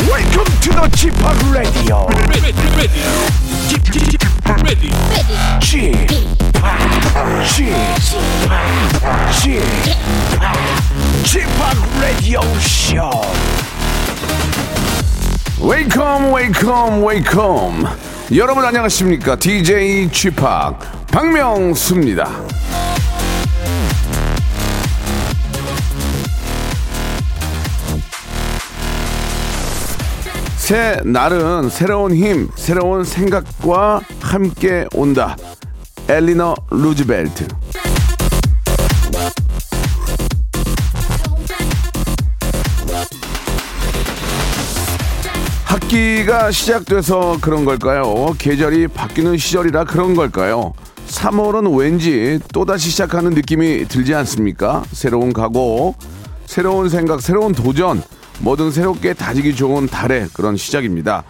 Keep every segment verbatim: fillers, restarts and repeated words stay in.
Welcome to the 쥐파크레디오. 쥐파크레디오 쇼. Welcome, welcome, welcome. 여러분 안녕하십니까? 디제이 쥐팍 박명수입니다. 새 날은 새로운 힘, 새로운 생각과 함께 온다. 엘리너 루즈벨트. 학기가 시작돼서 그런 걸까요? 계절이 바뀌는 시절이라 그런 걸까요? 삼월은 왠지 또다시 시작하는 느낌이 들지 않습니까? 새로운 각오, 새로운 생각, 새로운 도전, 뭐든 새롭게 다지기 좋은 달의 그런 시작입니다.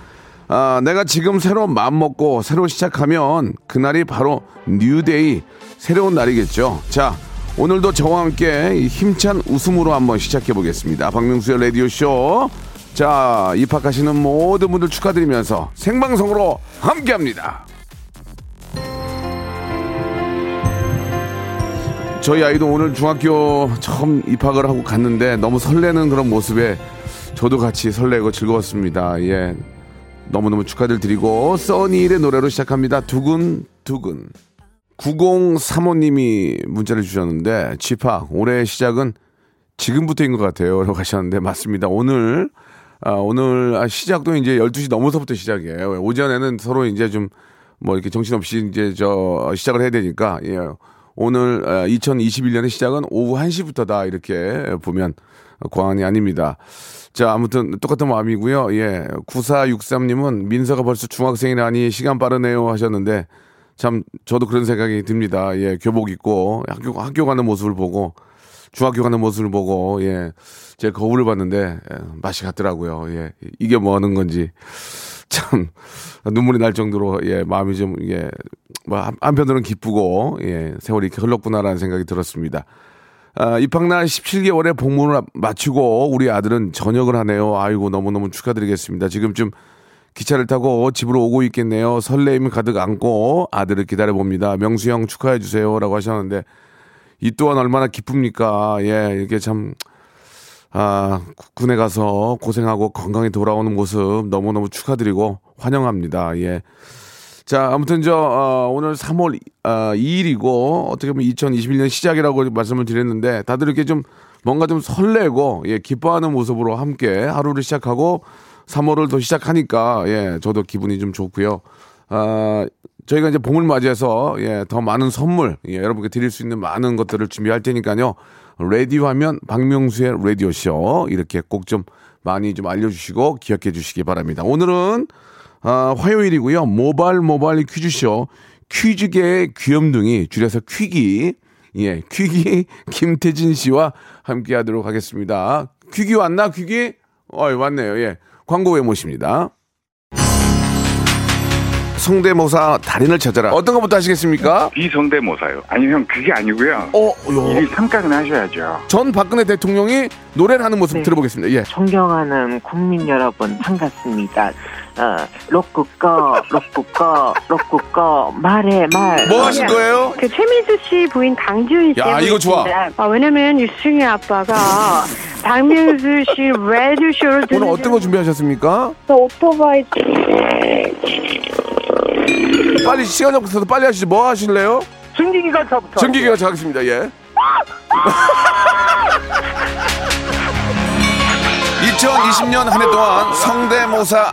아, 내가 지금 새로 마음먹고 새로 시작하면 그날이 바로 뉴데이, 새로운 날이겠죠. 자, 오늘도 저와 함께 이 힘찬 웃음으로 한번 시작해보겠습니다. 박명수의 라디오쇼. 자, 입학하시는 모든 분들 축하드리면서 생방송으로 함께합니다. 저희 아이도 오늘 중학교 처음 입학을 하고 갔는데 너무 설레는 그런 모습에 저도 같이 설레고 즐거웠습니다. 예, 너무너무 축하를 드리고 써니힐의 노래로 시작합니다. 두근두근. 구공삼오님이 문자를 주셨는데, 집학 올해의 시작은 지금부터인 것 같아요 라고 하셨는데, 맞습니다. 오늘 아, 오늘 아, 시작도 이제 열두 시 넘어서부터 시작이에요. 오전에는 서로 이제 좀 뭐 이렇게 정신없이 이제 저 시작을 해야 되니까, 예, 오늘 이천이십일 년의 시작은 오후 한 시부터다, 이렇게 보면 과언이 아닙니다. 자, 아무튼 똑같은 마음이고요. 예, 구사육삼님은 민서가 벌써 중학생이라니 시간 빠르네요 하셨는데, 참 저도 그런 생각이 듭니다. 예, 교복 입고 학교 학교 가는 모습을 보고, 중학교 가는 모습을 보고, 예, 제 거울을 봤는데, 예, 맛이 같더라고요. 예, 이게 뭐 하는 건지 참 눈물이 날 정도로, 예, 마음이 좀, 예, 한편으로는 기쁘고, 예, 세월이 이렇게 흘렀구나라는 생각이 들었습니다. 아, 입학날 십칠 개월에 복무를 마치고 우리 아들은 전역을 하네요. 아이고, 너무너무 축하드리겠습니다. 지금쯤 기차를 타고 집으로 오고 있겠네요. 설레임 가득 안고 아들을 기다려봅니다. 명수 형 축하해 주세요 라고 하셨는데, 이 또한 얼마나 기쁩니까. 예, 이렇게 참, 아, 군에 가서 고생하고 건강히 돌아오는 모습 너무너무 축하드리고 환영합니다. 예. 자, 아무튼 저 어, 오늘 삼월 어, 이 일이고 어떻게 보면 이천이십일 년 시작이라고 말씀을 드렸는데, 다들 이렇게 좀 뭔가 좀 설레고, 예, 기뻐하는 모습으로 함께 하루를 시작하고 삼월을 또 시작하니까, 예, 저도 기분이 좀 좋고요. 아, 저희가 이제 봄을 맞이해서, 예, 더 많은 선물, 예, 여러분께 드릴 수 있는 많은 것들을 준비할 테니까요. 라디오 하면 박명수의 라디오쇼, 이렇게 꼭 좀 많이 좀 알려주시고 기억해 주시기 바랍니다. 오늘은 아, 화요일이고요. 모발 모발 퀴즈쇼, 퀴즈계의 귀염둥이, 줄여서 퀴기, 예, 퀴기 김태진 씨와 함께 하도록 하겠습니다. 퀴기 왔나? 퀴기? 어이, 왔네요. 예, 광고 후에 모십니다. 성대모사 달인을 찾아라. 어떤 것부터 하시겠습니까? 비성대모사요. 아니, 형, 그게 아니고요. 어, 이 삼각은 하셔야죠. 전 박근혜 대통령이 노래를 하는 모습, 네, 들어보겠습니다. 예. 존경하는 국민 여러분, 반갑습니다. 어, 로쿠꺼, 로쿠꺼, 로쿠꺼, 말해, 말. 뭐 하실 거예요? 그 최민수 씨 부인 강지훈 씨. 야, 이거 좋아. 아, 왜냐면 유승희 아빠가 박명수 씨 레드쇼를 오늘 어떤 거 준비하셨습니까? 저 오토바이. 빨리 시간 없어서 빨리 하시죠. 뭐 하실래요? 증기기관 차부터. 증기기관 차 하겠습니다. 예. 이천이십 년 한 해 동안 성대모사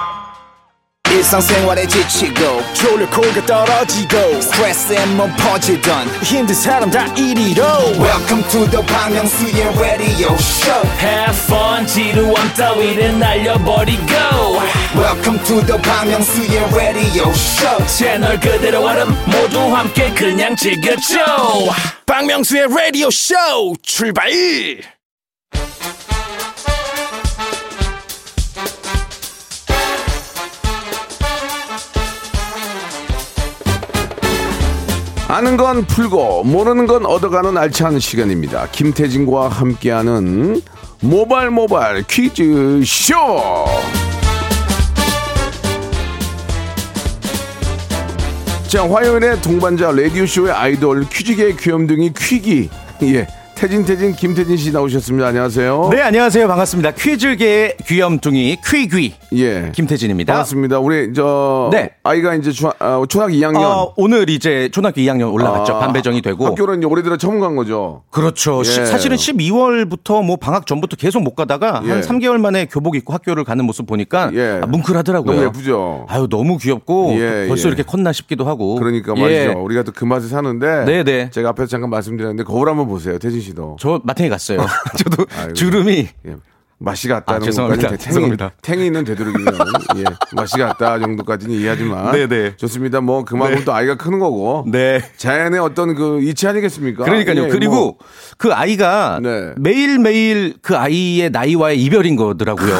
일상생활에 지치고 졸려 코가 떨어지고 스트레스에 몸 퍼지던 힘든 사람 다 이리로. Welcome to the 박명수의 radio show. Have fun. 지루함 따위를 날려버리고 Welcome to the 박명수의 radio show. 채널 그대로 와름 모두 함께 그냥 즐겨줘. 박명수의 radio show 출발. 아는 건 풀고 모르는 건 얻어가는 알찬 시간입니다. 김태진과 함께하는 모발모발 퀴즈쇼. 자, 화요일에 동반자 라디오쇼의 아이돌 퀴즈계의 귀염둥이 퀴기, 예, 태진 태진 김태진 씨 나오셨습니다. 안녕하세요. 네, 안녕하세요. 반갑습니다. 퀴즈계의 귀염둥이 퀴귀, 예, 김태진입니다. 반갑습니다. 우리 저 네. 아이가 이제 초, 어, 초등학교 이 학년, 어, 오늘 이제 초등학교 이 학년 올라갔죠. 아, 반배정이 되고 학교는 이제 올해 들어 처음 간 거죠. 그렇죠. 예. 사실은 십이월부터 뭐 방학 전부터 계속 못 가다가 예. 한 삼 개월 만에 교복 입고 학교를 가는 모습 보니까 예. 아, 뭉클하더라고요. 너무 예쁘죠. 아유, 너무 귀엽고 예, 벌써 예. 이렇게 컸나 싶기도 하고. 그러니까 말이죠. 예. 우리가 또 그 맛에 사는데 네네. 제가 앞에서 잠깐 말씀드렸는데 거울 한번 보세요. 태진 씨. 저 마탱이 갔어요. 저도 아이고, 주름이 예. 맛이 갔다. 아, 죄송합니다. 탱이, 죄송합니다. 탱이는 되도록이면 예, 맛이 갔다 정도까지는 이해하지만 네네. 좋습니다. 뭐 그만큼 네. 또 아이가 크는 거고 네. 자연의 어떤 그 이치 아니겠습니까? 그러니까요. 예, 그리고 뭐. 그 아이가 네. 매일매일 그 아이의 나이와의 이별인 거더라고요.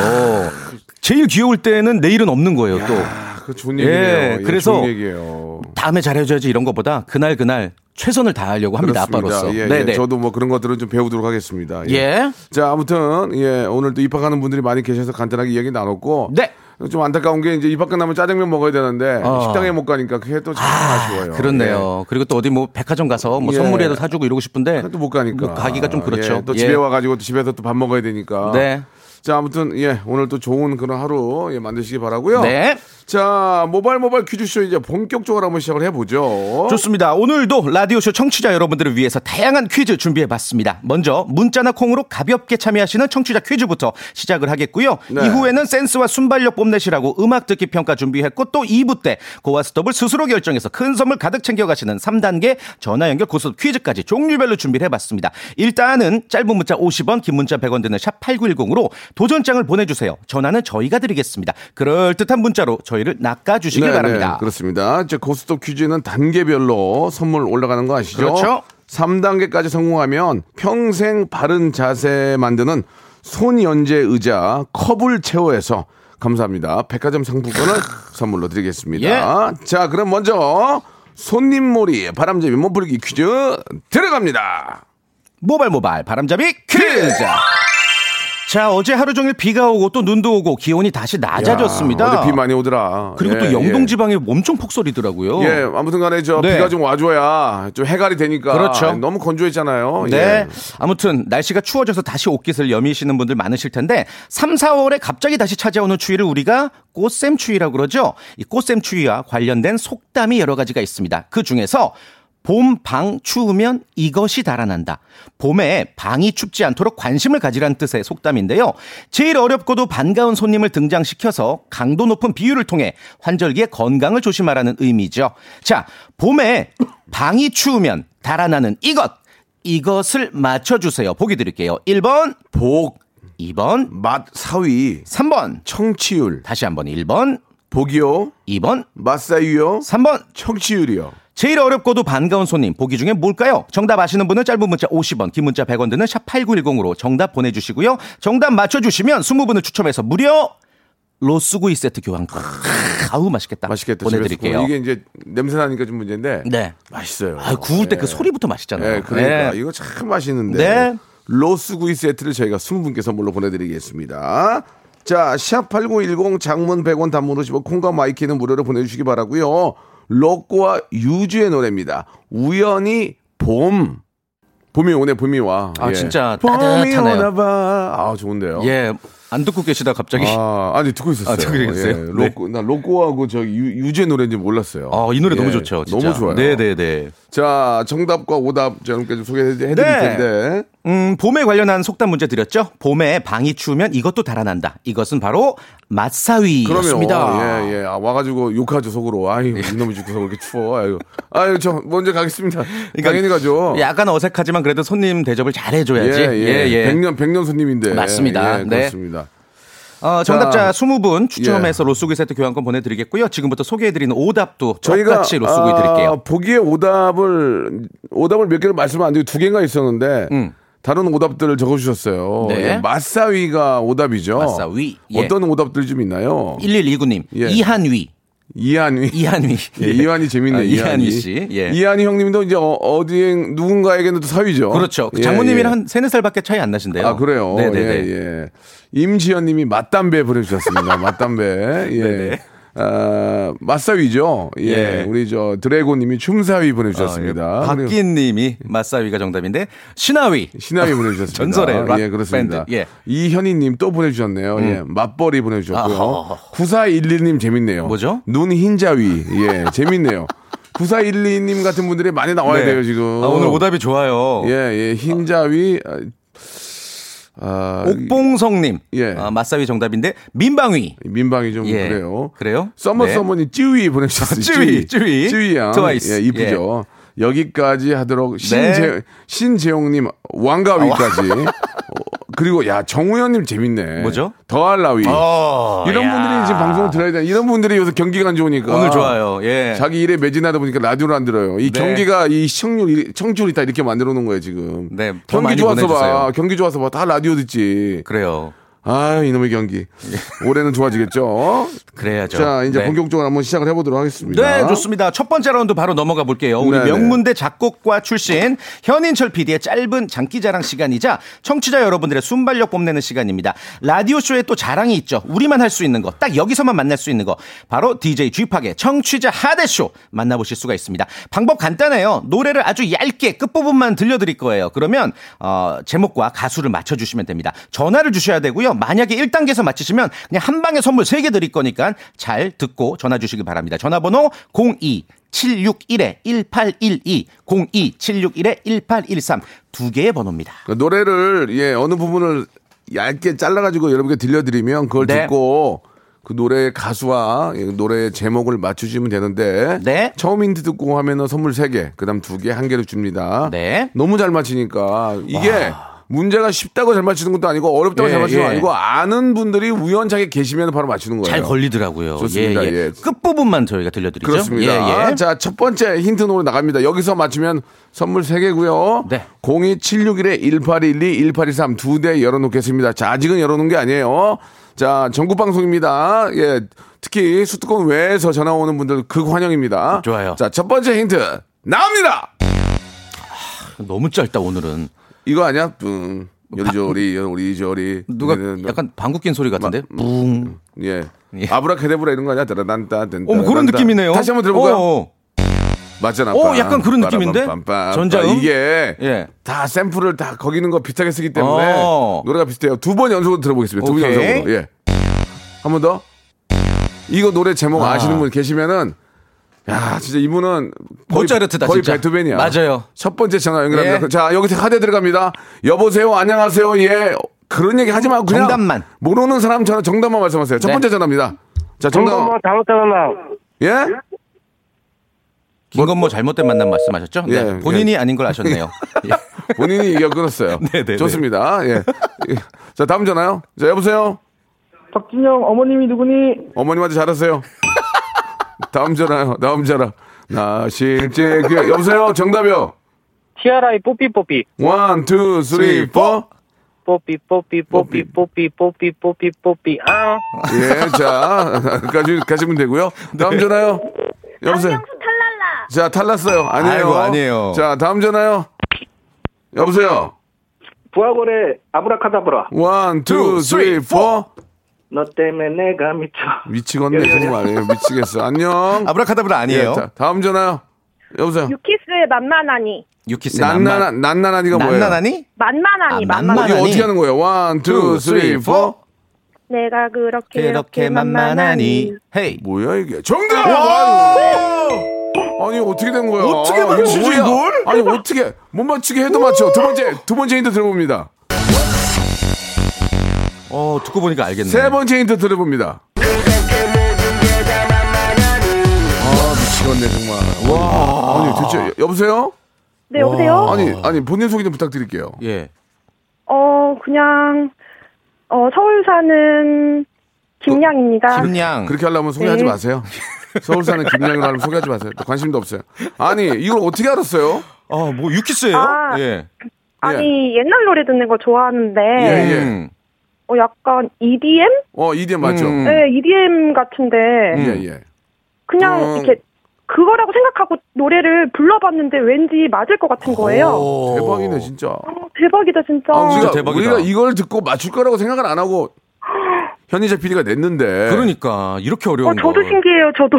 제일 귀여울 때는 내일은 없는 거예요. 야, 또 그거 좋은 얘기예요. 예, 예, 그래서 좋은 얘기예요. 다음에 잘해줘야지 이런 거보다 그날 그날 최선을 다하려고 합니다. 그렇습니다. 아빠로서. 예, 네, 예. 저도 뭐 그런 것들은 좀 배우도록 하겠습니다. 예. 예. 자, 아무튼 예, 오늘 또 입학하는 분들이 많이 계셔서 간단하게 이야기 나눴고. 네. 좀 안타까운 게 이제 입학 끝나면 짜장면 먹어야 되는데 어. 식당에 못 가니까 그게 또 참 아, 아쉬워요. 그렇네요. 예. 그리고 또 어디 뭐 백화점 가서 뭐 예. 선물이라도 사주고 이러고 싶은데 또 못 가니까 뭐 가기가 좀 그렇죠. 예. 또 집에 예. 와가지고 또 집에서 또 밥 먹어야 되니까. 네. 자, 아무튼 예, 오늘 또 좋은 그런 하루 예, 만드시기 바라고요. 네. 자, 모발 모발 퀴즈쇼 이제 본격적으로 한번 시작을 해보죠. 좋습니다. 오늘도 라디오쇼 청취자 여러분들을 위해서 다양한 퀴즈 준비해봤습니다. 먼저 문자나 콩으로 가볍게 참여하시는 청취자 퀴즈부터 시작을 하겠고요. 네. 이후에는 센스와 순발력 뽐내시라고 음악 듣기 평가 준비했고, 또 이 부 때 고와 스톱을 스스로 결정해서 큰 선물 가득 챙겨가시는 삼 단계 전화 연결 고스톱 퀴즈까지 종류별로 준비를 해봤습니다. 일단은 짧은 문자 오십 원, 긴 문자 백 원 드는 샵 팔구일공으로 도전장을 보내주세요. 전화는 저희가 드리겠습니다. 그럴듯한 문자로 저희를 낚아주시길 네네, 바랍니다. 그렇습니다. 이제 고스톱 퀴즈는 단계별로 선물 올라가는 거 아시죠? 그렇죠. 삼 단계까지 성공하면 평생 바른 자세 만드는 손연재 의자 컵을 채워해서 감사합니다. 백화점 상품권을 선물로 드리겠습니다. 예. 자, 그럼 먼저 손님몰이 바람잡이 몸풀기 퀴즈 들어갑니다. 모발모발 바람잡이 퀴즈. 자, 어제 하루 종일 비가 오고 또 눈도 오고 기온이 다시 낮아졌습니다. 야, 어제 비 많이 오더라. 그리고 예, 또 영동지방에 예. 엄청 폭설이더라고요. 예, 아무튼 간에 저 네. 비가 좀 와줘야 좀 해갈이 되니까. 그렇죠. 너무 건조했잖아요. 네. 예. 아무튼 날씨가 추워져서 다시 옷깃을 여미시는 분들 많으실 텐데, 삼, 사월에 갑자기 다시 찾아오는 추위를 우리가 꽃샘추위라고 그러죠. 이 꽃샘추위와 관련된 속담이 여러 가지가 있습니다. 그 중에서 봄, 방, 추우면 이것이 달아난다. 봄에 방이 춥지 않도록 관심을 가지라는 뜻의 속담인데요. 제일 어렵고도 반가운 손님을 등장시켜서 강도 높은 비유를 통해 환절기의 건강을 조심하라는 의미죠. 자, 봄에 방이 추우면 달아나는 이것, 이것을 맞춰주세요. 보기 드릴게요. 일 번 복, 이 번 맛, 사위, 삼 번 청취율. 다시 한번 일 번 복이요, 이 번 맛, 사위요, 삼 번 청취율이요. 제일 어렵고도 반가운 손님, 보기 중에 뭘까요? 정답 아시는 분은 짧은 문자 오십 원, 긴 문자 백 원 드는 샵 팔구일공으로 정답 보내주시고요. 정답 맞춰주시면 이십 분을 추첨해서 무려 로스구이 세트 교환권. 아우, 맛있겠다. 맛있겠다. 보내드릴게요. 이게 이제 냄새 나니까 좀 문제인데 네. 맛있어요. 아, 구울 때 그 네. 소리부터 맛있잖아요. 네, 그러니까 네. 이거 참 맛있는데 네. 로스구이 세트를 저희가 이십 분께 선물로 보내드리겠습니다. 자, 샵 팔구일공, 장문 백 원, 단문 오십 원, 콩과 마이키는 무료로 보내주시기 바라고요. 로꼬와 유주의 노래입니다. 우연히 봄. 봄이 오네, 봄이 와. 아, 예. 진짜 따뜻하네요. 봄이 오나 봐. 아, 좋은데요. 예. 안 듣고 계시다 갑자기. 아, 아니 듣고 있었어요. 아, 듣고 계셨어요. 예. 로꼬, 네. 나 로꼬하고 저 유주의 노래인지 몰랐어요. 아, 이 노래 예. 너무 좋죠. 진짜. 너무 좋아요. 네, 네, 네. 자, 정답과 오답 여러분께 좀 소개해드릴 네. 텐데. 음, 봄에 관련한 속담 문제 드렸죠. 봄에 방이 추우면 이것도 달아난다. 이것은 바로 맛사위였습니다. 예예. 아, 와가지고 욕하죠 속으로. 아유, 이놈이 죽고서 그렇게 추워. 아유, 아유, 저 먼저 가겠습니다. 그러니까 당연히 가죠. 약간 어색하지만 그래도 손님 대접을 잘 해줘야지. 예예. 예, 예. 백년 백년 손님인데. 맞습니다. 예, 그렇습니다. 네. 어, 정답자 자, 이십 분 추첨해서 예. 로스구이 세트 교환권 보내드리겠고요. 지금부터 소개해드리는 오답도 저희가 똑같이 로스구이 아, 드릴게요. 보기에 오답을 오답을 몇 개를 말씀 안 드리고 두 개가 있었는데 음. 다른 오답들을 적어주셨어요. 네. 예, 맛사위가 오답이죠. 맛사위. 예. 어떤 오답들 좀 있나요? 일일이구 님. 예. 이한위. 이한위. 이한위. 예, 이한위 재밌네요. 아, 이한위 씨. 예. 이한위 형님도 이제 어디에 누군가에게는 또 서유죠. 그렇죠. 예, 장모님이랑 예. 한 세네 살밖에 차이 안 나신대요. 아, 그래요? 네네네. 예, 예. 임지연 님이 맛담배 보내주셨습니다. 맛담배. 예. 네네. 아, 맞사위죠. 예. 예. 우리 저 드래곤 님이 춤사위 보내주셨습니다. 어, 예. 박기인 님이 맞사위가 정답인데, 신하위. 신하위 보내주셨습니다. 전설의 락 예, 그렇습니다. 밴드. 예. 이현희 님 또 보내주셨네요. 음. 예. 맞벌이 보내주셨고요. 아하. 구사일이 님 재밌네요. 뭐죠? 눈 흰자위. 예. 재밌네요. 구사일이 님 같은 분들이 많이 나와야 네. 돼요, 지금. 아, 오늘 오답이 좋아요. 예, 예. 흰자위. 아. 아, 옥봉성님, 예, 아, 맞사위 정답인데 민방위, 민방위 좀 예. 그래요. 그래요? 서머서머님 네. 쯔위 보내주셨어요. 쯔위, 쯔위, 쯔위야, 트와이스, 예, 이쁘죠. 예. 여기까지 하도록 신재 네. 신재용님 왕가위까지. 아, 그리고 야 정우현님 재밌네. 뭐죠? 더할라위. 어, 이런 야. 분들이 지금 방송을 들어야 돼. 이런 분들이 요새 경기가 안 좋으니까 오늘 좋아요. 예. 자기 일에 매진하다 보니까 라디오를 안 들어요. 이 네. 경기가 이 시청률, 청취율이 다 이렇게 만들어 놓은 거예요 지금. 네. 경기 좋아서 보내주세요. 봐. 경기 좋아서 봐. 다 라디오 듣지. 그래요. 아 이놈의 경기. 올해는 좋아지겠죠. 그래야죠. 자 이제 네. 본격적으로 한번 시작을 해보도록 하겠습니다. 네 좋습니다. 첫 번째 라운드 바로 넘어가 볼게요. 우리 네네. 명문대 작곡과 출신 현인철 피디의 짧은 장기자랑 시간이자 청취자 여러분들의 순발력 뽐내는 시간입니다. 라디오쇼에 또 자랑이 있죠. 우리만 할 수 있는 거, 딱 여기서만 만날 수 있는 거, 바로 디제이 쥐팍의 청취자 하대쇼 만나보실 수가 있습니다. 방법 간단해요. 노래를 아주 얇게 끝부분만 들려드릴 거예요. 그러면 어, 제목과 가수를 맞춰주시면 됩니다. 전화를 주셔야 되고요. 만약에 일 단계에서 맞히시면 그냥 한 방에 선물 세 개 드릴 거니까 잘 듣고 전화 주시기 바랍니다. 전화번호 공이 칠육일 일팔일이, 공이 칠육일 일팔일삼 두 개의 번호입니다. 그러니까 노래를 예 어느 부분을 얇게 잘라가지고 여러분께 들려드리면 그걸 네. 듣고 그 노래의 가수와 노래의 제목을 맞추시면 되는데 네. 처음 힌트 듣고 하면은 선물 세 개, 그 다음 두 개, 한 개를 줍니다. 네. 너무 잘 맞히니까 이게 와. 문제가 쉽다고 잘 맞추는 것도 아니고 어렵다고 예, 잘 맞추는 것도 예. 아니고 아는 분들이 우연찮게 계시면 바로 맞추는 거예요. 잘 걸리더라고요. 좋습니다. 예, 예. 예. 끝부분만 저희가 들려드리죠. 그렇습니다. 예, 예. 자, 첫 번째 힌트 노래 나갑니다. 여기서 맞추면 선물 세 개고요. 네. 공이 칠육일 일팔일이 일팔이삼 두 대 열어놓겠습니다. 자, 아직은 열어놓은 게 아니에요. 자, 전국방송입니다. 예, 특히 수도권 외에서 전화 오는 분들 극환영입니다. 좋아요. 자, 첫 번째 힌트 나옵니다. 아, 너무 짧다 오늘은. 이거 아니야? 뿡. 요리조리, 요리조리. 누가 약간 방귀 낀 소리 같은데? 마, 뿡. 예. 예. 아브라카데브라 이런 거 아니야? 따라단따, 오, 뭐 그런 느낌이네요. 다시 한번 들어볼까요? 어어. 맞잖아. 오, 약간 그런 느낌인데? 전자음. 이게 예. 다 샘플을 다 거기 있는 거 비슷하게 쓰기 때문에 어. 노래가 비슷해요. 두 번 연속으로 들어보겠습니다. 두 번 연속으로. 예. 한 번 더. 이거 노래 제목 아. 아시는 분 계시면은 야, 진짜 이분은 거의, 짜르트다, 거의 진짜. 배트맨이야. 맞아요. 첫 번째 전화 연결합니다. 예. 자, 여기서 하대 들어갑니다. 여보세요, 안녕하세요, 예. 그런 얘기 하지 말고 그냥 정답만. 모르는 사람 전화 정답만 말씀하세요. 첫 네. 번째 전화입니다. 자, 정답. 김건모 잘못된 만남. 예? 김건모 잘못된 만남 말씀하셨죠? 예. 네. 본인이 예. 아닌 걸 아셨네요. 예. 본인이 이겨 끊었어요. 네네. 좋습니다. 예. 자, 다음 전화요. 자, 여보세요. 박진영 어머님이 누구니? 어머님한테 잘하세요. 다음 전화요. 다음 전화. 나 실제 그 여보세요. 정답이요. 티아라의 뽀삐 뽀삐. 원, 투, 쓰리, 포. 뽀삐 뽀삐 뽀삐 뽀삐 뽀삐 뽀삐 뽀삐. 아. 예, 자, 까지 가시면 되고요. 다음 전화요. 여보세요. 탈랄라. 자, 탈랐어요. 아니에요. 아이고, 아니에요. 자, 다음 전화요. 여보세요. 부하골의 아브라카다브라. 원, 투, 쓰리, 포. 너 때문에 내가 미쳐. 미치겠네. 정말 미치겠어. 안녕. 아브라카다브라 아니에요. 예, 다음 전화요. 여보세요. 유키스의 만나나니. 유키스 만나나 난나나니가 뭐예요? 만나나니? 만나나니. 만나나니. 이거 어떻게 하는 거예요? 원, 투, 쓰리, 포. 내가 그렇게 이렇게 만나나니. 헤이. 뭐야 이게? 정답. 아니 어떻게 된 거야? 어떻게 맞추지 이걸? 아니 어떻게 못 맞추게 해도 맞춰. 두 번째 두 번째 힌트 들어봅니다. 어 듣고 보니까 알겠네. 세 번째 힌트 들어봅니다. 아 미치겠네 정말. 와 아니 대체 여보세요? 네 여보세요? 아니 아니 본인 소개 좀 부탁드릴게요. 예. 어 그냥 어 서울 사는 김양입니다. 어, 김양 그렇게 하려면 소개하지 네. 마세요. 서울 사는 김양을 하려면 소개하지 마세요. 관심도 없어요. 아니 이걸 어떻게 알았어요? 아 뭐 유키스예요? 아, 예. 아니 예. 옛날 노래 듣는 거 좋아하는데. 예, 예. 어, 약간 이디엠? 어, 이디엠 맞죠? 음. 네, 이디엠 같은데. 예, 예. 그냥 어. 이렇게 그거라고 생각하고 노래를 불러봤는데 왠지 맞을 것 같은 거예요. 오. 대박이네 진짜. 어, 대박이다 진짜. 아, 진짜 대박이다. 우리가 이걸 듣고 맞출 거라고 생각을 안 하고 현희재 피디가 냈는데. 그러니까 이렇게 어려운 거. 어, 저도 걸. 신기해요. 저도.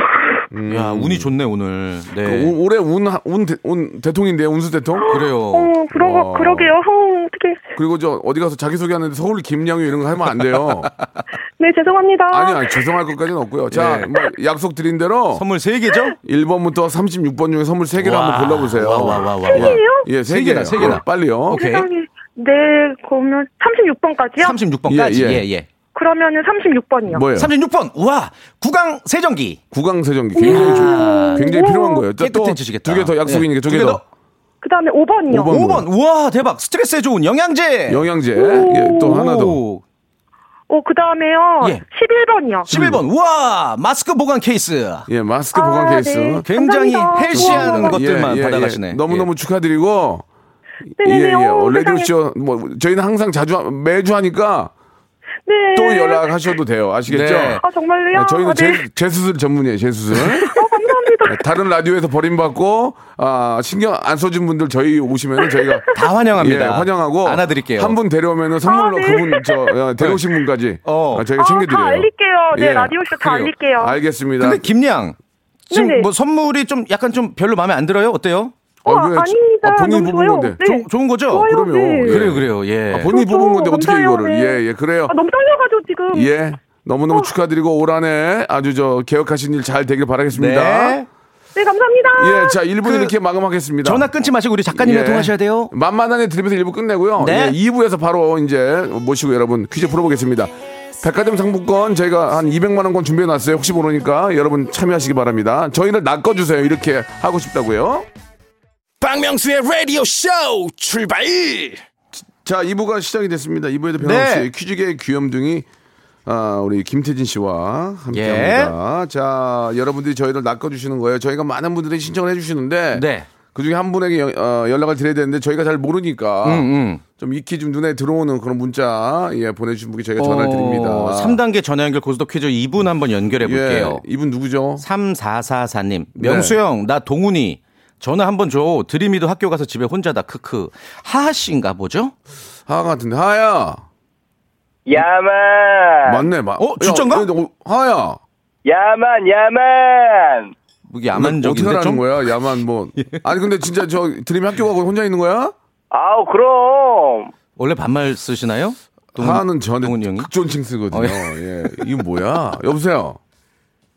음. 야, 운이 좋네 오늘. 네. 그, 오, 올해 운운운 대통인데 운수 대통? 그래요. 어, 그런 거 그러게요. 흥, 어떻게? 그리고 저 어디 가서 자기 소개하는데 서울 김양유 이런 거 하면 안 돼요. 네, 죄송합니다. 아니, 아니 죄송할 것까지는 없고요. 자, 네. 뭐 약속 드린 대로 선물 세 개죠? 일 번부터 삼십육 번 중에 선물 세 개를 한번 골라 보세요. 와, 와, 와, 와. 세 개요? 예, 세 개나 세 개나. 빨리요. 오케이. 네, 그러면 삼십육 번까지요? 삼십육 번까지. 예, 예. 예, 예. 그러면은 삼십육 번이요. 뭐예요? 삼십육 번. 우와, 구강 세정기. 구강 세정기 굉장히 조, 굉장히 필요한 거예요. 깨끗해지시겠다. 두 개 더 약속이니까 두 개 더. 그다음에 오 번이요. 오 번. 오 번. 우와, 대박. 스트레스에 좋은 영양제. 영양제. 예, 또 하나 더. 오, 그다음에요. 예. 십일 번이요. 십일 번. 우와, 마스크 보관 케이스. 예, 마스크 아, 보관 케이스. 네. 굉장히 감사합니다. 헬시한 것들만 예, 예, 받아가시네. 예. 너무너무 예. 축하드리고. 네네네. 예, 예. 레디오쇼 뭐 저희는 항상 자주 매주 하니까 네. 또 연락하셔도 돼요. 아시겠죠? 네. 아, 정말요? 네, 저희는 아, 네. 제, 제 수술 전문이에요. 제 수술. 어, 감사합니다. 다른 라디오에서 버림받고 아, 신경 안 써준 분들 저희 오시면 저희가 다 환영합니다. 예, 환영하고 안아드릴게요. 한 분 데려오면 선물로 아, 네. 그분 저 데려오신 분까지 어. 아, 저희가 아, 챙겨드려요. 다 알릴게요. 네, 예. 라디오쇼 다 그래요. 알릴게요. 알겠습니다. 근데 김양 지금 네네. 뭐 선물이 좀 약간 좀 별로 마음에 안 들어요? 어때요? 어, 아, 아닙니다. 아, 본인 부분 건데 네. 조, 좋은 거죠? 좋아요, 그럼요. 네. 예. 그래요, 그래요. 예. 아, 본인 부분 건데 어떻게 감사해요, 이거를? 네. 예, 예, 그래요. 아, 너무 떨려가지고 지금. 예, 너무 너무 어. 축하드리고 올 한해 아주 저 개혁하신 일 잘 되길 바라겠습니다. 네. 네, 감사합니다. 예, 자, 일 부 그, 이렇게 마감하겠습니다. 전화 끊지 마시고 우리 작가님이랑 예. 통화하셔야 돼요. 만만한 애 들으면서 일 부 끝내고요. 네. 예, 이 부에서 바로 이제 모시고 여러분 퀴즈 풀어보겠습니다. 백화점 상품권 저희가 한 이백만 원권 준비해놨어요. 혹시 모르니까 여러분 참여하시기 바랍니다. 저희를 낚아주세요. 이렇게 하고 싶다고요. 박명수의 라디오 쇼 출발! 자, 이 부가 시작이 됐습니다. 이 부에도 변함없이 네. 퀴즈계의 귀염둥이 아, 우리 김태진 씨와 함께합니다. 예. 자, 여러분들이 저희를 낚아주시는 거예요. 저희가 많은 분들이 신청을 해주시는데 네. 그중에 한 분에게 여, 어, 연락을 드려야 되는데 저희가 잘 모르니까 음, 음. 좀 익히 좀 눈에 들어오는 그런 문자 예, 보내주신 분께 저희가 어, 전화를 드립니다. 삼 단계 전화 연결 고스톱 퀴즈 이 분 한번 연결해 볼게요. 예. 이분 누구죠? 삼사사사 님. 명수형, 네. 나 동훈이. 전화 한번 줘. 드림이도 학교 가서 집에 혼자다. 크크. 하하 씨인가 보죠? 하하 같은데. 하하야. 야만. 맞네. 마. 어? 진짜인가? 야, 하하야. 야만. 야만. 이게 야만적인데 어떻게 하는 거야? 야만 뭐. 예. 아니 근데 진짜 저 드림이 학교 가고 혼자 있는 거야? 아우 그럼. 원래 반말 쓰시나요? 동, 하하는 저는 극존칭 쓰거든요. 어, 예. 이게 뭐야? 여보세요.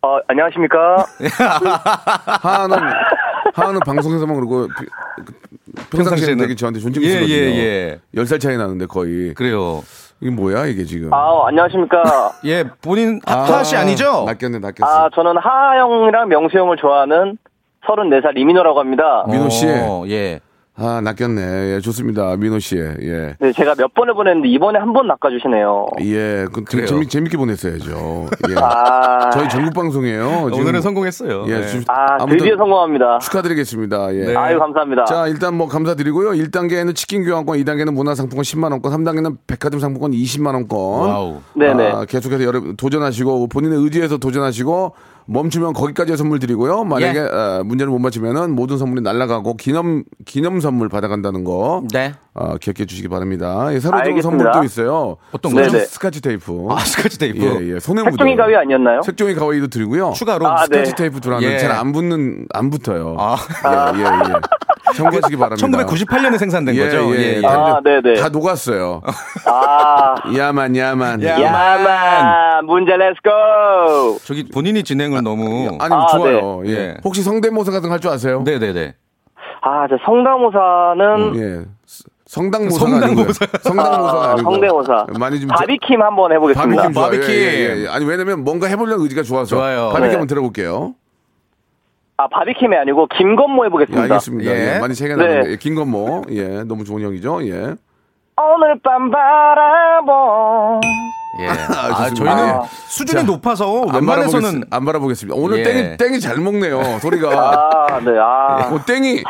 어, 안녕하십니까? 하하는 하하는 방송에서만 그러고 평상시에는 되게 저한테 존칭을 쓰거든요. 예, 예, 예. 열 살 차이 나는데 거의. 그래요. 이게 뭐야 이게 지금. 아, 안녕하십니까. 예, 본인 하하 씨 아니죠? 낚였네, 낚였어. 아, 저는 하하 형이랑 명수 형을 좋아하는 서른네 살 이민호라고 합니다. 민호 씨. 오, 예. 아, 낚였네. 예, 좋습니다. 민호 씨. 예. 네, 제가 몇 번을 보냈는데 이번에 한 번 낚아 주시네요. 예. 그 재미 재밌게 보냈어야죠. 예. 아... 저희 전국 방송이에요. 지금... 오늘은 성공했어요. 예. 네. 주... 아, 드디어 성공합니다. 축하드리겠습니다. 예. 네. 아유, 감사합니다. 자, 일단 뭐 감사드리고요. 일 단계는 치킨 교환권, 이 단계는 문화 상품권 십만 원권, 삼 단계는 백화점 상품권 이십만 원권. 와우. 네, 네. 아, 계속해서 여러분 도전하시고 본인의 의지에서 도전하시고 멈추면 거기까지의 선물 드리고요. 만약에 예. 어, 문제를 못 맞히면은 모든 선물이 날아가고 기념 기념 선물 받아간다는 거 네. 어, 기억해 주시기 바랍니다. 예, 새로 들어온 선물 또 있어요. 어떤 거죠? 네네. 스카치 테이프. 아, 스카치 테이프. 예, 예. 손에 묻어. 색종이 가위 아니었나요? 색종이 가위도 드리고요. 추가로 아, 스카치 네. 테이프 들어가면 예. 잘 안 붙는 안 붙어요. 아. 예, 예, 예. 참고하시기 바랍니다. 천구백구십팔 년에 생산된 예, 거죠. 예, 예. 예. 아, 네, 네. 다 녹았어요. 아. 야만, 야만. 야만. 야만. 문제 렛츠고. 저기 본인이 진행을 아, 너무. 아니, 아, 좋아요. 네. 예. 혹시 성대모사 같은 거 할 줄 아세요? 네, 네, 네. 아, 저 성대모사는. 음, 예. 성당모사. 성당모사. 성당모사. 아, 성대모사. 많이 좀. 바비킴 한번 해보겠습니다. 바비킴. 바비킴. 예, 예, 예. 아니, 왜냐면 뭔가 해보려는 의지가 좋아서. 좋아요. 바비킴 네. 한번 들어볼게요. 아, 바비킴이 아니고, 김건모 해보겠습니다. 예, 알겠습니다. 예. 예, 많이 체가 나는데. 네. 예, 김건모. 예, 너무 좋은 형이죠. 예. 오늘 밤 바라보. 예. 아, 아, 저희는 아. 수준이 자, 높아서 웬만해서는. 안 바라보겠습니다. 오늘 예. 땡이, 땡이 잘 먹네요. 소리가. 아, 네, 아. 뭐 땡이.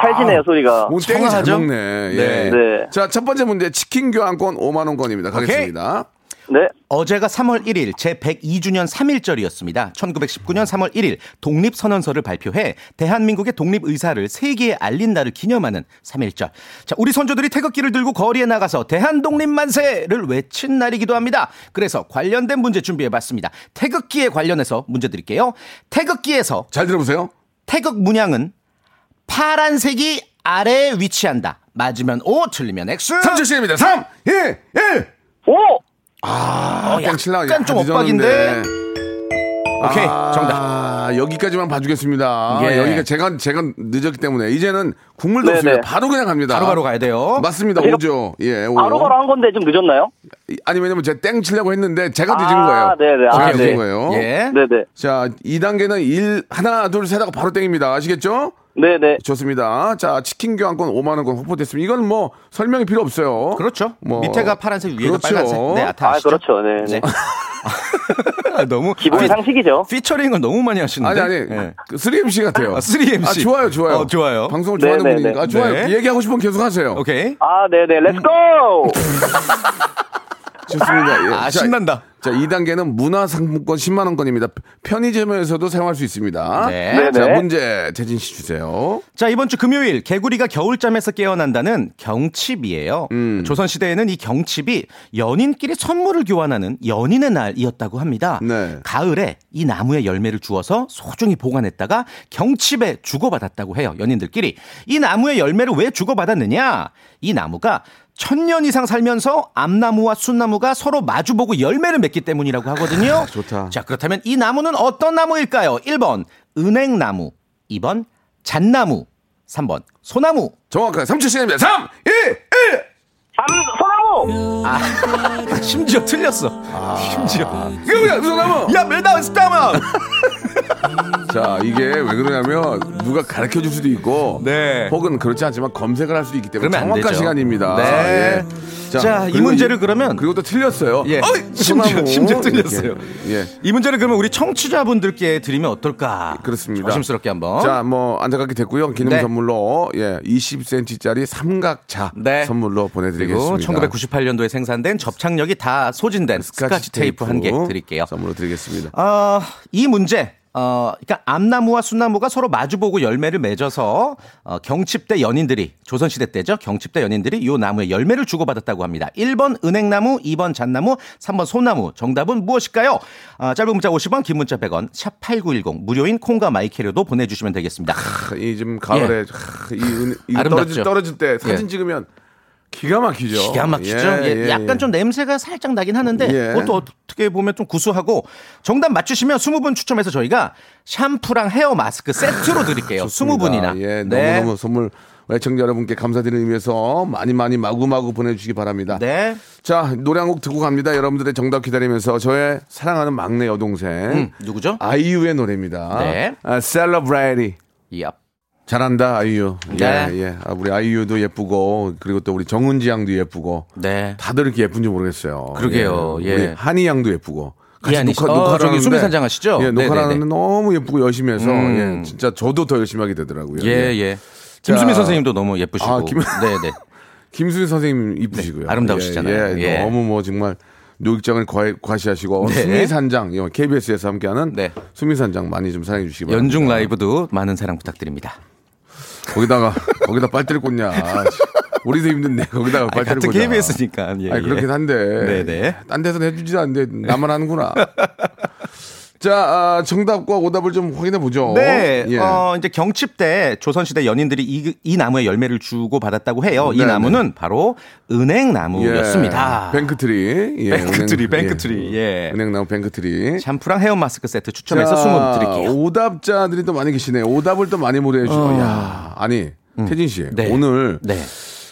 찰지네요, 아, 소리가. 뭐 땡이 잘 먹네. 네. 예. 네. 자, 첫 번째 문제. 치킨 교환권 오만 원권입니다. 가겠습니다. 오케이. 네. 어제가 삼월 일일 제백이 주년 삼일절이었습니다. 천구백십구년 삼월 일일 독립선언서를 발표해 대한민국의 독립의사를 세계에 알린 날을 기념하는 삼일절. 자, 우리 선조들이 태극기를 들고 거리에 나가서 대한독립만세를 외친 날이기도 합니다. 그래서 관련된 문제 준비해봤습니다. 태극기에 관련해서 문제 드릴게요. 태극기에서 잘 들어보세요. 태극 문양은 파란색이 아래에 위치한다. 맞으면 오, 틀리면 X. 삼 초 시간입니다. 삼, 이, 일. 오! 아, 어, 약간 좀 엇박인데. 오케이, 아, 정답. 여기까지만 봐주겠습니다. 예. 여기가 제가 제가 늦었기 때문에 이제는 국물도 네네. 없습니다. 바로 그냥 갑니다. 바로바로 바로 가야 돼요. 맞습니다. 오죠. 예, 바로바로 바로 한 건데 좀 늦었나요? 아니 왜냐면 제가 땡 치려고 했는데 제가 늦은 아, 거예요. 네네. 제가 아, 늦은 네. 거예요. 예. 네네. 자, 이 단계는 일 하나 둘 셋 하고 바로 땡입니다. 아시겠죠? 네네. 좋습니다. 자, 치킨 교환권 오만 원권 확보됐습니다. 이건 뭐 설명이 필요 없어요. 그렇죠. 뭐 밑에가 파란색, 위에가 그렇죠. 빨간색. 네, 아타 아시죠? 아, 그렇죠. 네. 네. 너무 기본 상식이죠. 피처링을 너무 많이 하시는데. 아니 아니. 네. 쓰리 엠씨 같아요. 아, 쓰리 엠씨. 아, 좋아요, 좋아요. 어, 좋아요. 방송을 좋아하는 네네네. 분이니까. 아, 좋아요. 네. 얘기하고 싶으면 계속 하세요. 오케이. 아, 네, 네. 렛츠 고. 좋습니다. 예. 아, 신난다. 자, 이 단계는 문화상품권 십만 원권입니다. 편의점에서도 사용할 수 있습니다. 네. 자, 문제 재진 씨 주세요. 자, 이번 주 금요일 개구리가 겨울잠에서 깨어난다는 경칩이에요. 음. 조선시대에는 이 경칩이 연인끼리 선물을 교환하는 연인의 날이었다고 합니다. 네. 가을에 이 나무의 열매를 주워서 소중히 보관했다가 경칩에 주고받았다고 해요. 연인들끼리. 이 나무의 열매를 왜 주고받았느냐. 이 나무가 천년 이상 살면서 암나무와 숫나무가 서로 마주보고 열매를 맺기 때문이라고 하거든요. 아, 좋다. 자, 그렇다면 이 나무는 어떤 나무일까요? 일 번 은행나무, 이 번 잣나무, 삼 번 소나무. 정확하게 삼 초 시간입니다. 삼, 이, 일. 소나무. 아, 심지어 틀렸어. 아, 심지어. 이거야 소나무. 야, 멜다운 스타먼. 자, 이게 왜 그러냐면 누가 가르쳐줄 수도 있고 네. 혹은 그렇지 않지만 검색을 할 수도 있기 때문에 정확한 시간입니다. 네. 예. 자, 자, 이 문제를 이, 그러면 그리고 또 틀렸어요. 예. 어이, 심지어, 심지어 틀렸어요. 예. 이 문제를 그러면 우리 청취자분들께 드리면 어떨까. 그렇습니다. 조심스럽게 한번. 자, 뭐 안타깝게 됐고요. 기념 네. 선물로 예, 이십 센티미터짜리 삼각자 네. 선물로 보내드리겠습니다. 그리고 천구백구십팔년도에 생산된 접착력이 다 소진된 스카치, 스카치 테이프, 테이프 한 개 드릴게요. 선물로 드리겠습니다. 아, 이 어, 문제. 어, 그러니까 암나무와 숫나무가 서로 마주보고 열매를 맺어서 어, 경칩대 연인들이 조선시대 때죠. 경칩대 연인들이 이 나무에 열매를 주고받았다고 합니다. 일 번 은행나무, 이 번 잣나무, 삼 번 소나무. 정답은 무엇일까요? 어, 짧은 문자 오십 원, 긴 문자 백 원, 샵 팔구일공 무료인 콩과 마이케리오도 보내주시면 되겠습니다. 하, 이 지금 가을에 예. 하, 이 은, 이거 떨어질, 떨어질 때 사진 예. 찍으면 기가 막히죠. 기가 막히죠. 예, 예, 예, 약간 예. 좀 냄새가 살짝 나긴 하는데 예. 그것도 어떻게 보면 좀 구수하고 정답 맞추시면 이십 분 추첨해서 저희가 샴푸랑 헤어 마스크 세트로 드릴게요. 좋습니다. 이십 분이나. 예, 네. 너무너무 선물 애청자 여러분께 감사드리는 의미에서 많이 많이 마구마구 보내주시기 바랍니다. 네. 자, 노래 한 곡 듣고 갑니다. 여러분들의 정답 기다리면서 저의 사랑하는 막내 여동생 음, 누구죠? 아이유의 노래입니다. 네. 아, Celebrity. Yep. 잘한다 아이유. 네. 예, 예. 아, 우리 아이유도 예쁘고 그리고 또 우리 정은지 양도 예쁘고. 네. 다들 이렇게 예쁜지 모르겠어요. 그러게요. 예. 우리 한희 양도 예쁘고. 같이 녹화 녹화 중에 수미산장 하시죠? 예, 녹화를 하는데 너무 예쁘고 열심히 해서 음. 예, 진짜 저도 더 열심히 하게 되더라고요. 예, 예. 예. 김수미 선생님도 너무 예쁘시고. 아, 김... 네, 네. 김수미 선생님 이쁘시고요. 네, 아름다우시잖아요. 예, 예. 예. 너무 뭐 정말. 노익장을 과시하시고 네. 수미산장 케이비에스에서 함께하는 네. 수미산장 많이 좀 사랑해 주시기 바랍니다. 연중 라이브도 많은 사랑 부탁드립니다. 거기다가 거기다 빨대를 꽂냐. 우리도 힘든데 거기다가 아니, 빨대를 꽂냐. 같은 케이비에스니까. 예, 아니, 그렇긴 한데 네네. 딴 데서는 해주지도 않는데 나만 하는구나. 자, 정답과 오답을 좀 확인해 보죠. 네, 예. 어, 이제 경칩대 조선시대 연인들이 이, 이 나무에 열매를 주고 받았다고 해요. 이 네네. 나무는 바로 은행나무였습니다. 예. 뱅크트리, 예. 뱅크트리, 은행, 뱅크트리, 예. 예. 은행나무, 뱅크트리. 샴푸랑 헤어 마스크 세트 추첨해서 스무 분 드릴게요. 오답자들이 또 많이 계시네요. 오답을 또 많이 보내해 주시고, 어. 야, 아니 음. 태진 씨, 네. 오늘 네.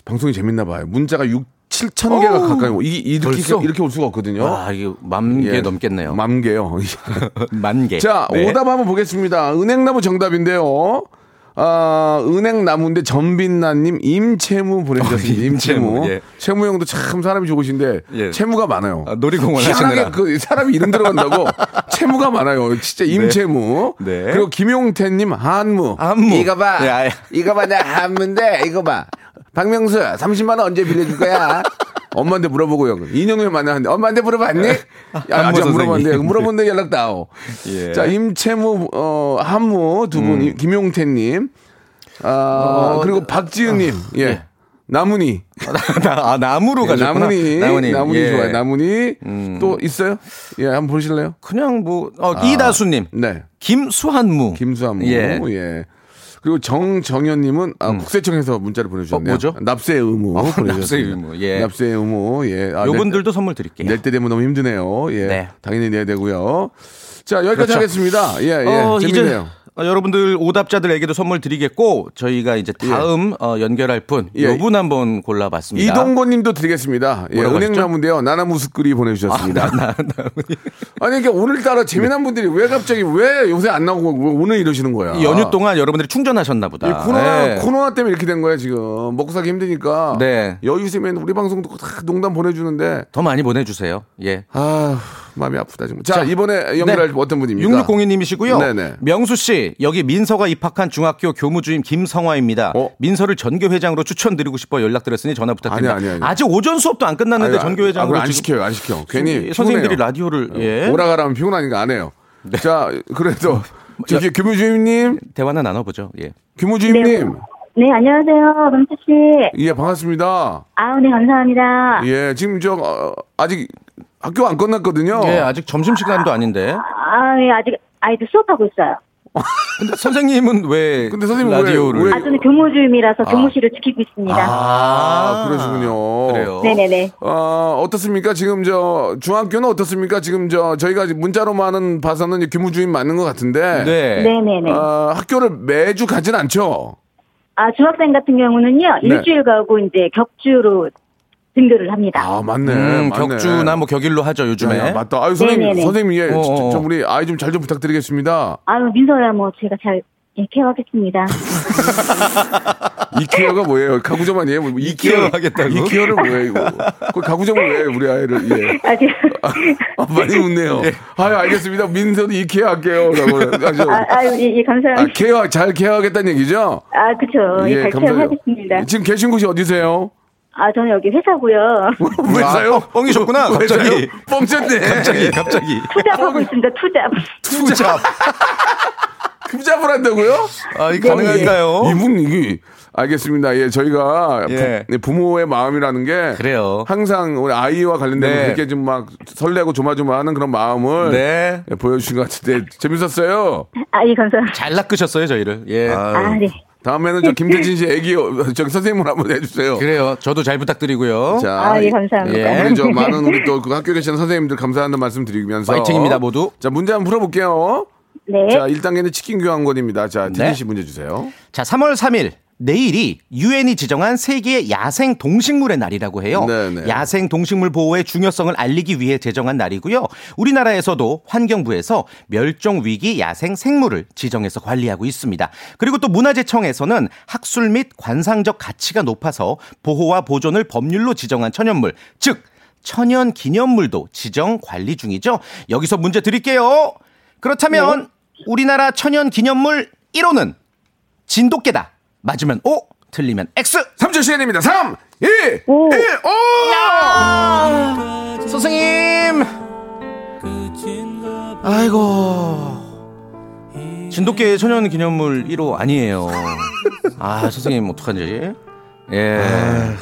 방송이 재밌나 봐요. 문자가 육 칠천 개가 가까이 오, 이, 이렇게, 이렇게 올 수가 없거든요. 아, 이게 만 개 예, 넘겠네요. 만 개요. 만 개. 자, 네. 오답 한번 보겠습니다. 은행나무 정답인데요. 아, 은행나무인데 전빈나님 임채무 보내주셨습니다. 어, 임채무. 임채무. 예. 채무 형도 참 사람이 좋으신데 예. 채무가 많아요. 아, 놀이공원 하시느라 그 사람이 이름 들어간다고 채무가 많아요. 진짜 임채무. 네. 네. 그리고 김용태님 한무. 한무. 이거 봐. 네, 이거 봐. 나 한무인데 이거 봐. 박명수 삼십만 원 언제 빌려줄 거야? 엄마한테 물어보고요. 이 년 후에 만나는데 엄마한테 물어봤니? 아, 아직 안 물어봤는데 물어본데 연락 나오. 예. 자, 임채무, 어, 한무 두 분, 음. 김용태님, 아, 어, 그리고 박지은님, 어, 예. 예. 나무니. 아, 나무로 가셨구나. 나무니. 나무니, 나무니 예. 좋아요. 나무니. 음. 또 있어요? 예, 한번 보실래요? 그냥 뭐, 어, 아. 이다수님. 네. 김수한무. 김수한무. 예. 예. 그리고 정정현님은 아, 음. 국세청에서 문자를 보내주셨네요. 어, 뭐죠? 납세 의무. 어, 납세 의무. 예. 납세 의무. 예. 아, 요분들도 낼, 선물 드릴게요. 낼 때 되면 너무 힘드네요. 예. 네. 당연히 내야 되고요. 자, 여기까지 그렇죠. 하겠습니다. 예, 예. 어, 재밌네요. 이제... 어, 여러분들 오답자들에게도 선물 드리겠고 저희가 이제 다음 예. 어, 연결할 분 요 분 한번 예. 골라봤습니다. 이동건님도 드리겠습니다. 예, 은행 가문데요. 나나무스크리 보내주셨습니다. 아, 나, 나, 나. 아니 이게 오늘따라 재미난 분들이 왜 갑자기 왜 요새 안 나오고 오늘 이러시는 거야? 연휴 동안 여러분들이 충전하셨나 보다. 예, 코로나 네. 코로나 때문에 이렇게 된 거야 지금. 먹고 살기 힘드니까. 네. 여유 있으면 우리 방송도 다 농담 보내주는데 더 많이 보내주세요. 예. 아 마음이 아프다 지금. 자, 자 이번에 연결할 네. 어떤 분입니까? 육육공이 님이시고요. 네네. 명수 씨. 여기 민서가 입학한 중학교 교무주임 김성화입니다. 어? 민서를 전교회장으로 추천드리고 싶어 연락드렸으니 전화 부탁드립니다. 아니, 아니, 아니. 아직 오전 수업도 안 끝났는데 아니, 전교회장으로. 아, 안 시켜요. 안 시켜. 괜히 선생님들이 피곤해요. 라디오를. 예. 오라 가라면 피곤하니까 안 해요. 네. 자 그래도 저기 교무주임님. 대화나 나눠보죠. 예. 교무주임님. 네. 네, 안녕하세요. 금태씨. 예, 반갑습니다. 아우, 네, 감사합니다. 예, 지금 저 어, 아직 학교 안 끝났거든요. 예, 아직 점심시간도 아닌데. 아, 예, 아직 아이들 수업하고 있어요. 근데 선생님은 왜 근데 선생님 라디오를 왜, 왜... 아 저는 교무주임이라서 아. 교무실을 지키고 있습니다. 아, 아 그러시군요. 그래요. 네네네. 어 어떻습니까? 지금 저 중학교는 어떻습니까? 지금 저 저희가 문자로만은 봐서는 교무주임 맞는 것 같은데. 네. 네네네. 어, 학교를 매주 가진 않죠. 아 중학생 같은 경우는요 네. 일주일 가고 이제 격주로. 등교를 합니다. 아 맞네. 음, 맞네. 격주나 뭐 격일로 하죠 요즘에. 야, 맞다. 아유 선생님 네네네. 선생님 예, 저, 저 우리 아이 좀 잘 좀 부탁드리겠습니다. 아유 민서야 뭐 제가 잘 예, 케어하겠습니다. 이 케어가 뭐예요? 가구점 아니에요? 뭐, 이 케어 하겠다고? 이 케어를 뭐예요? 이거? 그 가구점을 왜 우리 아이를? 예. 아, 아 많이 웃네요. 예. 아유 알겠습니다. 민서도 이 케어 할게요. 아유 예, 예, 감사합니다. 아, 케어 잘 케어하겠다는 얘기죠? 아 그렇죠. 예, 잘 케어하겠습니다. 지금 계신 곳이 어디세요? 아, 저는 여기 회사고요. 회사요? 뻥이셨구나. 갑자기 뻥쳤네. 갑자기 갑자기. 투잡하고 있습니다. 투잡. 투잡. 투잡을 한다고요? 아, 이게 가능할까요? 이분 이게 알겠습니다. 예, 저희가 예. 부모의 마음이라는 게 그래요. 항상 우리 아이와 관련된 네. 이렇게 좀 막 설레고 조마조마하는 그런 마음을 네. 예, 보여주신 것 같은데 재밌었어요. 아, 예, 감사합니다. 잘 낚으셨어요, 저희를. 예. 아유. 아, 네. 다음에는 저 김태진 씨 애기 저기 선생님을 한번 해주세요. 그래요. 저도 잘 부탁드리고요. 자, 아, 예, 감사합니다. 예. 저 많은 우리 또 그 학교 계시는 선생님들 감사한다는 말씀드리면서 파이팅입니다 모두. 자, 문제 한번 풀어볼게요. 네. 자, 일 단계는 치킨 교환권입니다. 자, 태진 씨 네. 문제 주세요. 자, 삼월 삼일. 내일이 유엔이 지정한 세계 야생 동식물의 날이라고 해요. 네네. 야생 동식물 보호의 중요성을 알리기 위해 제정한 날이고요. 우리나라에서도 환경부에서 멸종위기 야생 생물을 지정해서 관리하고 있습니다. 그리고 또 문화재청에서는 학술 및 관상적 가치가 높아서 보호와 보존을 법률로 지정한 천연물, 즉 천연기념물도 지정 관리 중이죠. 여기서 문제 드릴게요. 그렇다면 네. 우리나라 천연기념물 일 호는 진돗개다. 맞으면 오, 틀리면 X. 삼 초 시간입니다. 삼, 이, 일, 오. 야! 선생님. 아이고. 진돗개 천연 기념물 일 호 아니에요. 아, 선생님 어떡하지? 예. 아,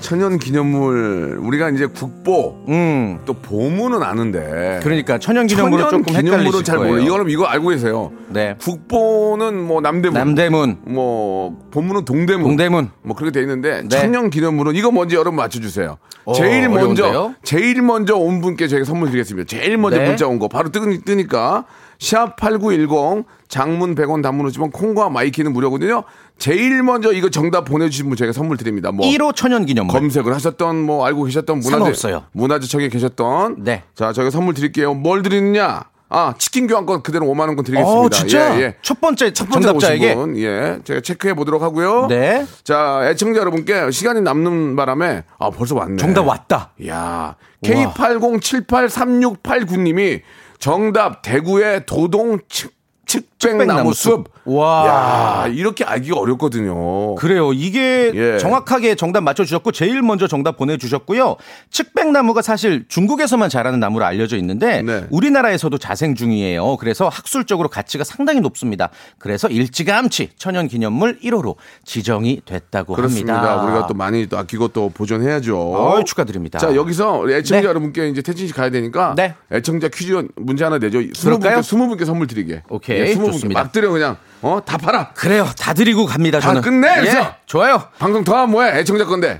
천연 기념물 우리가 이제 국보, 음, 또 보문은 아는데. 그러니까 천연 기념물로 조금 헷갈리실 거예요. 이거는 이거 알고 계세요. 네. 국보는 뭐 남대문, 남대문, 뭐 본문은 동대문, 동대문, 뭐 그렇게 돼 있는데 네. 천연 기념물은 이거 먼저 여러분 맞춰주세요. 오, 제일 먼저, 어려운데요? 제일 먼저 온 분께 저희가 선물 드리겠습니다. 제일 먼저 네. 문자 온 거 바로 뜨니 뜨니까 샵 팔구일공 장문 백 원 단문 오십 원 콩과 마이키는 무료거든요. 제일 먼저 이거 정답 보내주신 분 저희가 선물 드립니다. 뭐 일 호 천연 기념물 검색을 하셨던 뭐 알고 계셨던 문화재 문화재청에 계셨던 네. 자 저희가 선물 드릴게요. 뭘 드리느냐? 아, 치킨 교환권 그대로 오만 원권 드리겠습니다. 어, 진짜? 예, 예. 첫 번째, 첫 번째 정답자에게. 분, 예. 제가 체크해 보도록 하고요. 네. 자, 애청자 여러분께 시간이 남는 바람에, 아, 벌써 왔네. 정답 왔다. 이야. 케이 팔공칠팔삼육팔구 님이 정답 대구의 도동 측, 측, 뚝백나무 숲. 와. 야, 이렇게 알기가 어렵거든요. 그래요. 이게 예. 정확하게 정답 맞춰주셨고 제일 먼저 정답 보내주셨고요. 측백나무가 사실 중국에서만 자라는 나무로 알려져 있는데 네. 우리나라에서도 자생 중이에요. 그래서 학술적으로 가치가 상당히 높습니다. 그래서 일찌감치 천연기념물 일 호로 지정이 됐다고 그렇습니다. 합니다. 그렇습니다. 우리가 또 많이 또 아끼고 또 보존해야죠. 어이, 축하드립니다. 자, 여기서 애청자 네. 여러분께 이제 태진 씨 가야 되니까 네. 애청자 퀴즈 문제 하나 내죠. 스무 분께, 스무 분께 선물 드리게. 오케이. 예, 스무 분께 막 드려 그냥. 어, 다 팔아. 그래요. 다 드리고 갑니다. 저는. 다 끝내. 예, 좋아요. 방송 더 하면 뭐해. 애청자 건데.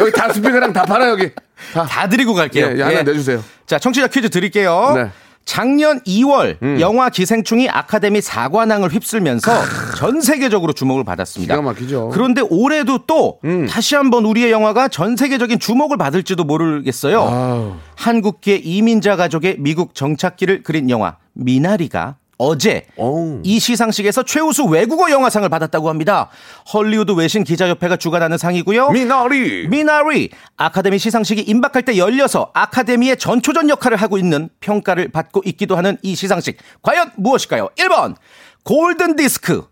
여기 다 스피커랑 다 팔아 여기. 다, 다 드리고 갈게요. 예, 예, 하나 예. 내주세요. 자, 청취자 퀴즈 드릴게요. 네. 작년 이월 음. 영화 기생충이 아카데미 사관왕을 휩쓸면서 전 세계적으로 주목을 받았습니다. 기가 막히죠. 그런데 올해도 또 음. 다시 한번 우리의 영화가 전 세계적인 주목을 받을지도 모르겠어요. 아우. 한국계 이민자 가족의 미국 정착기를 그린 영화 미나리가 어제 오우. 이 시상식에서 최우수 외국어 영화상을 받았다고 합니다. 헐리우드 외신 기자협회가 주관하는 상이고요. 미나리. 미나리. 아카데미 시상식이 임박할 때 열려서 아카데미의 전초전 역할을 하고 있는 평가를 받고 있기도 하는 이 시상식. 과연 무엇일까요? 일 번 골든 디스크,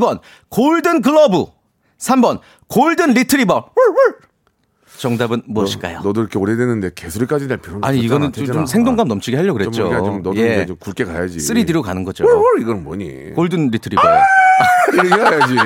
이 번 골든 글러브, 삼 번 골든 리트리버. 정답은 무엇일까요? 너, 너도 이렇게 오래됐는데 개소리까지 될 필요는 없잖아. 아니 이거는 좀, 좀 생동감 넘치게 하려고 그랬죠. 좀 우리가 좀 너도 예. 이제 좀 굵게 가야지. 쓰리디로 가는 거죠. 이건 뭐니? 골든 리트리버. 아! 이렇게 해야지.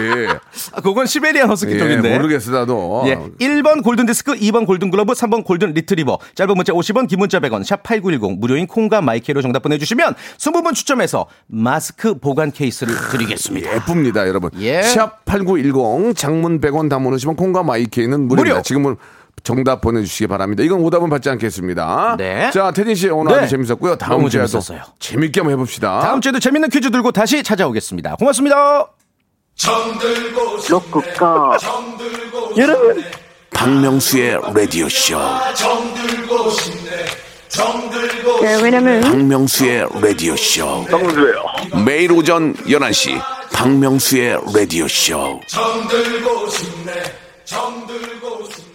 아, 그건 시베리안 허스키 쪽인데. 예, 모르겠어 나도. 예. 일 번 골든 디스크, 이 번 골든 글러브, 삼 번 골든 리트리버. 짧은 문자 오십 원, 긴 문자 백 원, 샵 팔구일공 무료인 콩과 마이크로 정답 보내주시면 이십 분 추첨해서 마스크 보관 케이스를 드리겠습니다. 예쁩니다 여러분. 예. 샵 팔구일공 장문 백 원 다 모르시면 콩과 마이크는 무료입니다. 무료. 지금은 정답 보내주시기 바랍니다. 이건 오답은 받지 않겠습니다. 네. 자, 태진 씨 오늘 네. 아주 재밌었고요. 다음 주에도 재밌었어요. 재밌게 한번 해봅시다. 다음 주에도 재밌는 퀴즈 들고 다시 찾아오겠습니다. 고맙습니다. 정들고 싶네. 여러분, 박명수의 라디오 쇼. 정들고 싶네. 정들고 싶네. 왜냐면 박명수의 라디오 쇼. 정들고요. 매일 오전 열한 시 박명수의 라디오 쇼. 정들고 싶네. 정들고 싶네.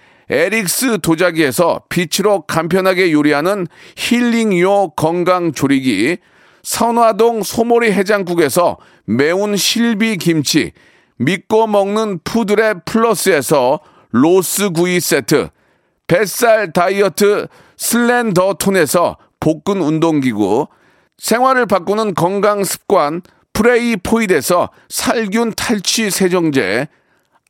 에릭스 도자기에서 빛으로 간편하게 요리하는 힐링요 건강조리기, 선화동 소모리 해장국에서 매운 실비김치, 믿고 먹는 푸드랩 플러스에서 로스구이 세트, 뱃살 다이어트 슬렌더톤에서 복근 운동기구, 생활을 바꾸는 건강습관 프레이포이드에서 살균 탈취 세정제,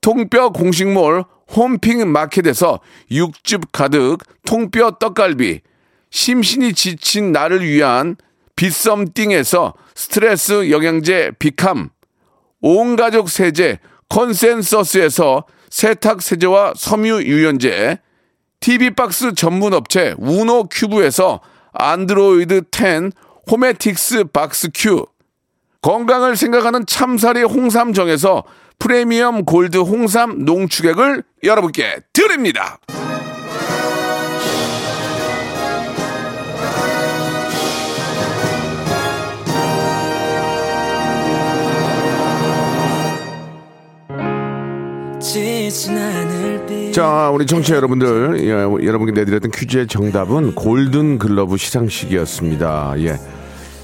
통뼈 공식몰 홈핑 마켓에서 육즙 가득 통뼈 떡갈비, 심신이 지친 나를 위한 비썸띵에서 스트레스 영양제 비캄, 온가족 세제 컨센서스에서 세탁세제와 섬유유연제, 티비박스 전문 업체 우노큐브에서 안드로이드 텐 호메틱스 박스 큐, 건강을 생각하는 참사리 홍삼정에서 프리미엄 골드 홍삼 농축액을 여러분께 드립니다. 자, 우리 청취자 여러분들, 예, 여러분께 내드렸던 퀴즈의 정답은 골든글러브 시상식이었습니다. 예,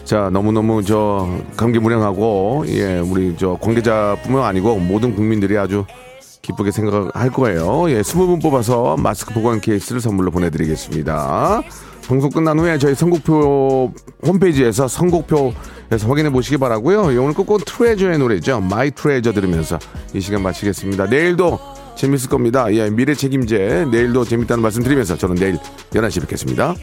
자, 너무너무 저 감개무량하고, 예, 우리 저 관계자뿐만 아니고 모든 국민들이 아주 기쁘게 생각할 거예요. 예, 스무 분 뽑아서 마스크 보관 케이스를 선물로 보내드리겠습니다. 방송 끝난 후에 저희 선곡표 홈페이지에서 선곡표에서 확인해 보시기 바라고요. 오늘 끝곡은 트레저의 노래죠. 마이 트레저 들으면서 이 시간 마치겠습니다. 내일도 재밌을 겁니다. 예, 미래 책임제 내일도 재밌다는 말씀 드리면서 저는 내일 열한 시에 뵙겠습니다.